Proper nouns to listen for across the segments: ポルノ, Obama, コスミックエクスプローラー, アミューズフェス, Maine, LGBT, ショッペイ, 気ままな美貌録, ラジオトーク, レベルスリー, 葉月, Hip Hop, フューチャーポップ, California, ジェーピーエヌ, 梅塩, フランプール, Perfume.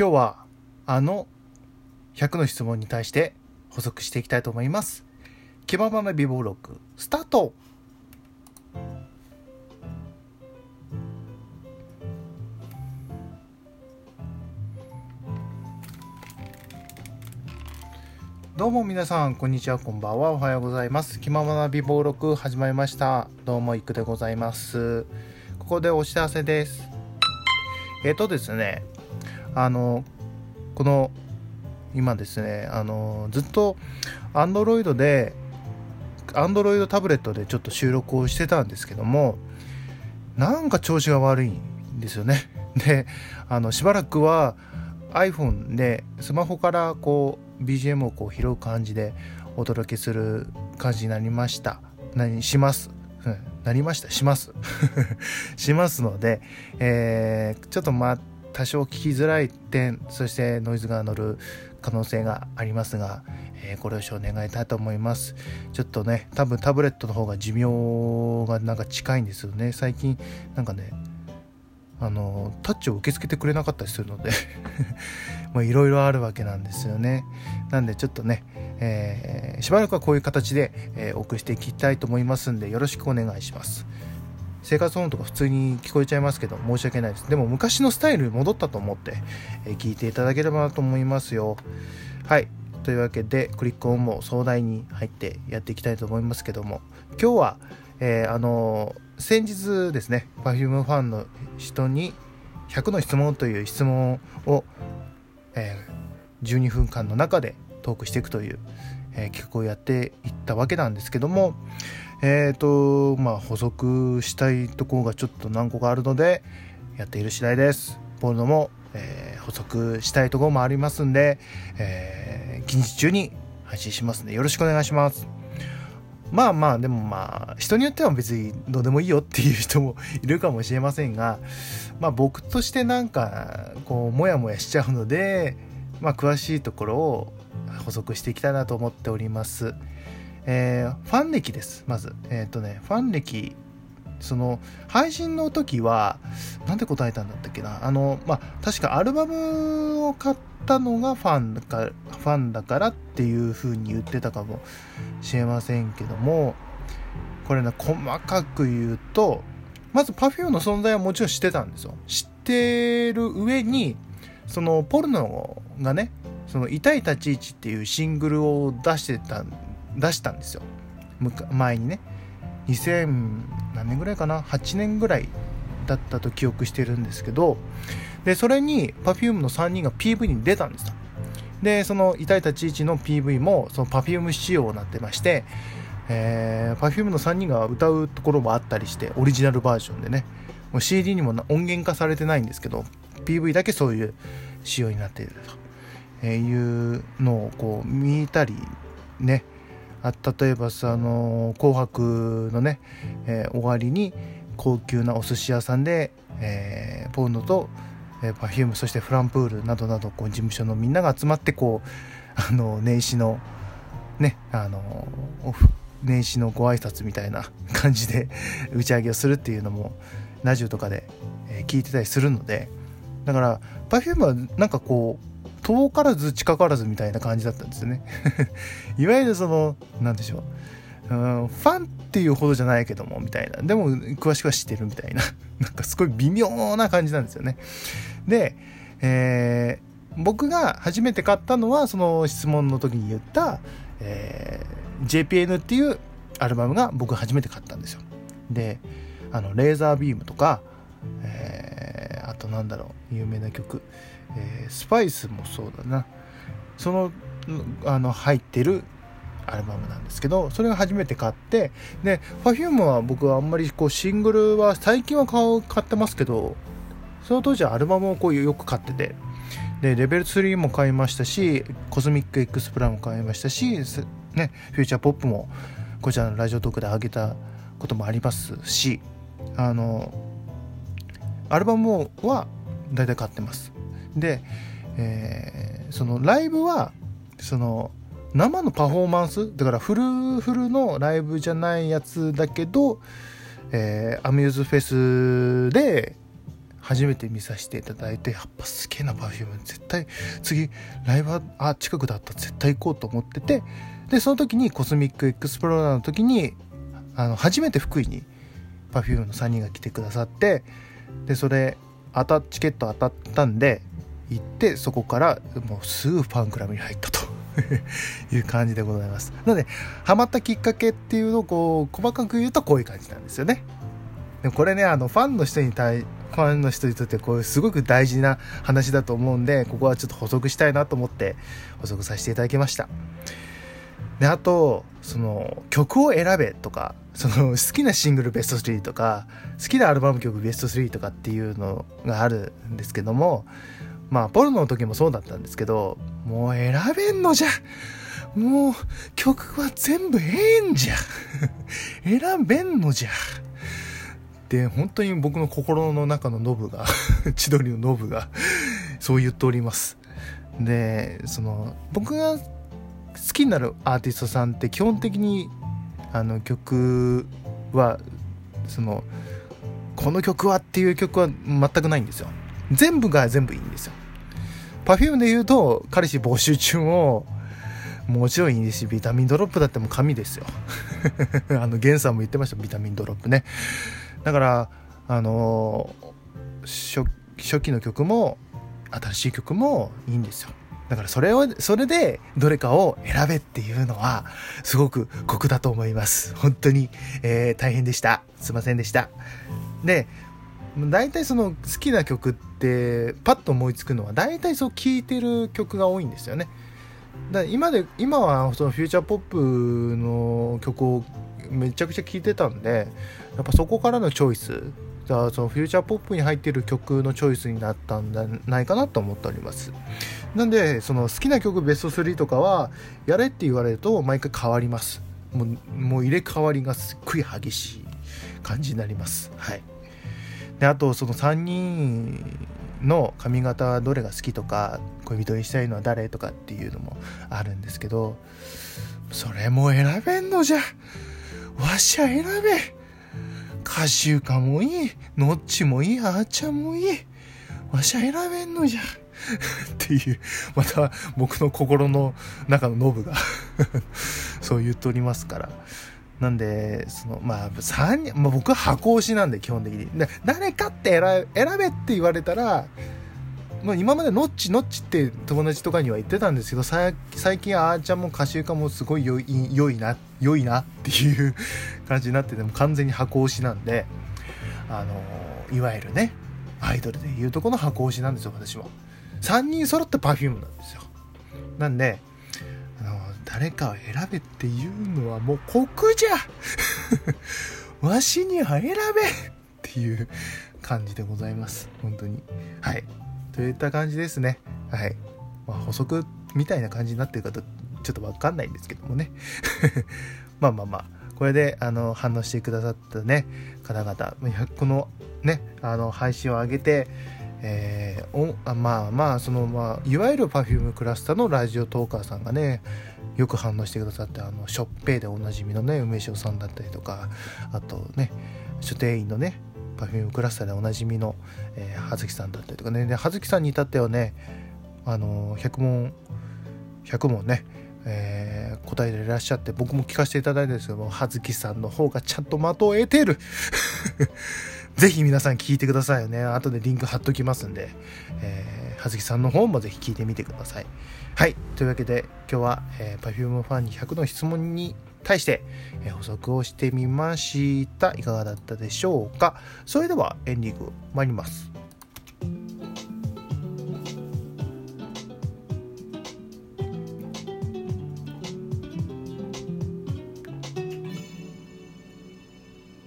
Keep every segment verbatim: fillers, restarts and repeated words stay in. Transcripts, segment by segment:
今日はあのひゃくの質問に対して補足していきたいと思います。気ままな美貌録スタート。どうも皆さん、こんにちは、こんばんは、おはようございます。気ままな美貌録始まりました。どうもいくでございます。ここでお知らせです。えっとですねあのこの今ですねあのずっと Android で Android タブレットでちょっと収録をしてたんですけども、なんか調子が悪いんですよね。であのしばらくは iPhone でスマホからこう ビージーエム をこう拾う感じでお届けする感じになりました何しますうんなりましたしますしますので、えー、ちょっとまあ多少聞きづらい点、そしてノイズが乗る可能性がありますが、えー、ご了承願いたいと思います。ちょっとね、多分タブレットの方が寿命がなんか近いんですよね。最近なんかねあのタッチを受け付けてくれなかったりするのでいろいろあるわけなんですよね。なんでちょっとね、えー、しばらくはこういう形で、えー、お送りしていきたいと思いますんで、よろしくお願いします。生活音とか普通に聞こえちゃいますけど申し訳ないです。でも昔のスタイルに戻ったと思って、えー、聞いていただければなと思いますよ。はい、というわけでクリックオンも壮大に入ってやっていきたいと思いますけども、今日は、えー、あのー先日ですね、Perfume ファンの人にひゃくの質問という質問を、えー、じゅうにふんかんの中でトークしていくという、えー、企画をやっていったわけなんですけども、えーとまあ、補足したいところがちょっと何個かあるのでやっている次第です。ボルノも、えー、補足したいところもありますんで、えー、近日中に配信しますのでよろしくお願いします。まあまあでもまあ人によっては別にどうでもいいよっていう人もいるかもしれませんが、まあ僕としてなんかこうモヤモヤしちゃうので、まあ詳しいところを補足していきたいなと思っております。えー、ファン歴です。まずえっとねファン歴、その配信の時はなんて答えたんだったっけな、あのまあ確かアルバムを買ったのがファンだからファンだからっていう風に言ってたかもしれませんけども、これね細かく言うと、まず Perfume の存在はもちろん知ってたんですよ。知ってる上にそのポルノがね、その痛い立ち位置っていうシングルを出してた出したんですよ。前にねにせん何年ぐらいかな、はちねんぐらいだったと記憶してるんですけど、でそれに Perfume のさんにんが ピーブイ に出たんですよ。でその痛い立ち位置の ピーブイ もその Perfume 仕様になってまして、えー、Perfume のさんにんが歌うところもあったりして、オリジナルバージョンでね、もう シーディー にも音源化されてないんですけど ピーブイ だけそういう仕様になっているというのをこう見たりね、あ例えばさ、あのー、紅白のね、えー、終わりに高級なお寿司屋さんで、えー、ポルノと、えー、Perfume、そしてフランプールなどなどこう事務所のみんなが集まってこう、あのー、年始のね、あのー、年始のご挨拶みたいな感じで打ち上げをするっていうのもラジオとかで、えー、聞いてたりするので、だから Perfume はなんかこう遠からず近からずみたいな感じだったんですよねいわゆるそのなんでしょう、うん、ファンっていうほどじゃないけどもみたいな、でも詳しくは知ってるみたいななんかすごい微妙な感じなんですよね。で、えー、僕が初めて買ったのはその質問の時に言った、えー、ジェーピーエヌ っていうアルバムが僕初めて買ったんですよ。であのレーザービームとか、えー、あとなんだろう有名な曲、えー、スパイスもそうだな、その、あの入ってるアルバムなんですけど、それを初めて買って、で Perfume は僕はあんまりこうシングルは最近は買う買ってますけど、その当時はアルバムをこうよく買ってて、でレベルスリーも買いましたし、コスミックエクスプラも買いましたし、ね、フューチャーポップもこちらのラジオトークで上げたこともありますし、あのアルバムは大体買ってます。で、えー、そのライブはその生のパフォーマンスだからフルフルのライブじゃないやつだけど、えー、アミューズフェスで初めて見させていただいて、やっぱすげえなPerfume、絶対次ライブあ近くだった絶対行こうと思ってて、でその時にコスミックエクスプローラーの時にあの初めて福井にPerfumeのさんにんが来てくださって、でそれ当たチケット当たったんで行って、そこからもうすぐファンクラブに入ったという感じでございます。なのでハマったきっかけっていうのをこう細かく言うとこういう感じなんですよね。でもこれね、あのファンの人に対ファンの人にとってこうすごく大事な話だと思うんで、ここはちょっと補足したいなと思って補足させていただきました。であとその曲を選べとか、その好きなシングルベストスリーとか好きなアルバム曲ベストスリーとかっていうのがあるんですけども、まあポルノの時もそうだったんですけど、もう選べんのじゃ、もう曲は全部ええんじゃ選べんのじゃで、本当に僕の心の中のノブが千鳥のノブがそう言っております。でその僕が好きになるアーティストさんって基本的にあの曲はそのこの曲はっていう曲は全くないんですよ。全部が全部いいんですよ。Perfume で言うと彼氏募集中ももちろんいいですし、ビタミンドロップだってもう神ですよあのゲンさんも言ってました、ビタミンドロップね。だからあの 初, 初期の曲も新しい曲もいいんですよ。だからそれをそれでどれかを選べっていうのはすごく酷だと思います。本当に、えー、大変でした、すいませんでした。で大体その好きな曲ってパッと思いつくのは大体そう聴いてる曲が多いんですよね。だから今で今はそのフューチャーポップの曲をめちゃくちゃ聴いてたんで、やっぱそこからのチョイス、じゃあそのフューチャーポップに入っている曲のチョイスになったんじゃないかなと思っております。なんでその好きな曲ベストスリーとかはやれって言われると毎回変わります。もう、もう入れ替わりがすっごい激しい感じになります。はい。であとそのさんにんの髪型はどれが好きとか、恋人にしたいのは誰とかっていうのもあるんですけど、それも選べんのじゃ、わしゃ選べ、カシウカもいい、ノッチもいい、あーちゃんもいい、わしゃ選べんのじゃっていう、また僕の心の中のノブがそう言っておりますから。なんでそのまあさんにん、まあ、僕は箱推しなんで基本的に誰かって選べ、選べって言われたら、まあ、今までノッチノッチって友達とかには言ってたんですけど、最近あーちゃんもカシウカもすごい良い、良いな良いなっていう感じになってて、も完全に箱推しなんで、あのいわゆるねアイドルでいうとこの箱推しなんですよ。私はさんにん揃ってPerfumeなんですよ。なんで誰かを選べっていうのはもう酷じゃわしには選べっていう感じでございます。本当にはいといった感じですね。はい、まあ、補足みたいな感じになってるかとちょっと分かんないんですけどもねまあまあまあこれであの反応してくださったね方々、このねあの配信を上げて、えー、おあまあまあそのまあいわゆるPerfumeクラスターのラジオトーカーさんがねよく反応してくださって、あのショッペイでおなじみのね梅塩さんだったりとか、あとね書店員のねPerfumeクラスターでおなじみの、えー、葉月さんだったりとかね。で葉月さんに至ってはね、あのひゃく問ひゃく問ね、えー、答えていらっしゃって、僕も聞かせていただいたんですけども、葉月さんの方がちゃんと的を得てるぜひ皆さん聞いてくださいよね。後でリンク貼っときますんで、えー、葉月さんの方もぜひ聞いてみてください。はいというわけで今日は、えー、Perfume ファンにひゃくの質問に対して、えー、補足をしてみました。いかがだったでしょうか。それではエンディング参ります。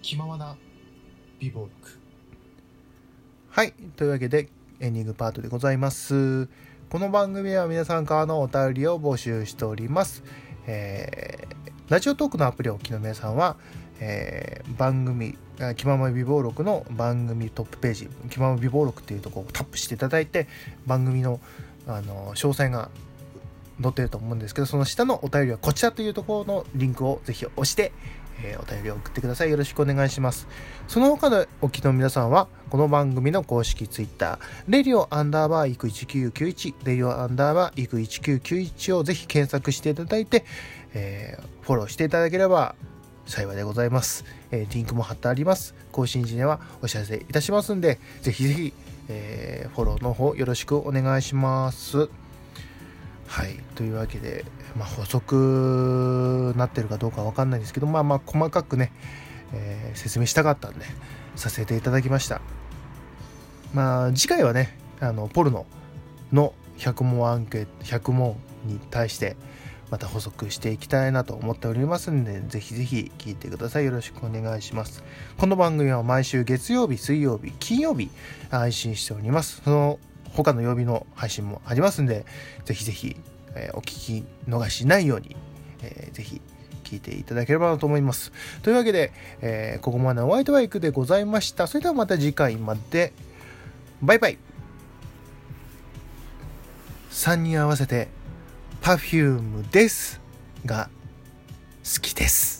気ままな美貌録。はいというわけでエンディングパートでございます。この番組は皆さんからのお便りを募集しております。えー、ラジオトークのアプリをお聞きの皆さんは、えー、番組気まま美貌録の番組トップページ、気まま美貌録っていうところをタップしていただいて、番組の、あの詳細が載ってると思うんですけど、その下のお便りはこちらというところのリンクをぜひ押して、えー、お便りを送ってください。よろしくお願いします。その他のお聞きの皆さんはこの番組の公式ツイッターレディオアンダーバーイクいちきゅうきゅういちレディオアンダーバーイクいちきゅうきゅういちをぜひ検索していただいて、えー、フォローしていただければ幸いでございます。えー、リンクも貼ってあります。更新時にはお知らせいたしますんで、ぜひぜひ、えー、フォローの方よろしくお願いします。はい、というわけで、まあ、補足なってるかどうかわかんないんですけど、まあまあ細かくね、えー、説明したかったんでさせていただきました。まあ次回はね、あのポルノのひゃく問アンケートひゃく問に対してまた補足していきたいなと思っておりますので、ぜひぜひ聞いてください。よろしくお願いします。この番組は毎週月曜日、水曜日、金曜日配信しております。その他の曜日の配信もありますので、ぜひぜひ、えー、お聞き逃しないように、えー、ぜひ聞いていただければなと思います。というわけで、えー、ここまでのホワイトバイクでございました。それではまた次回まで、バイバイ。さんに合わせてPerfumeですが好きです。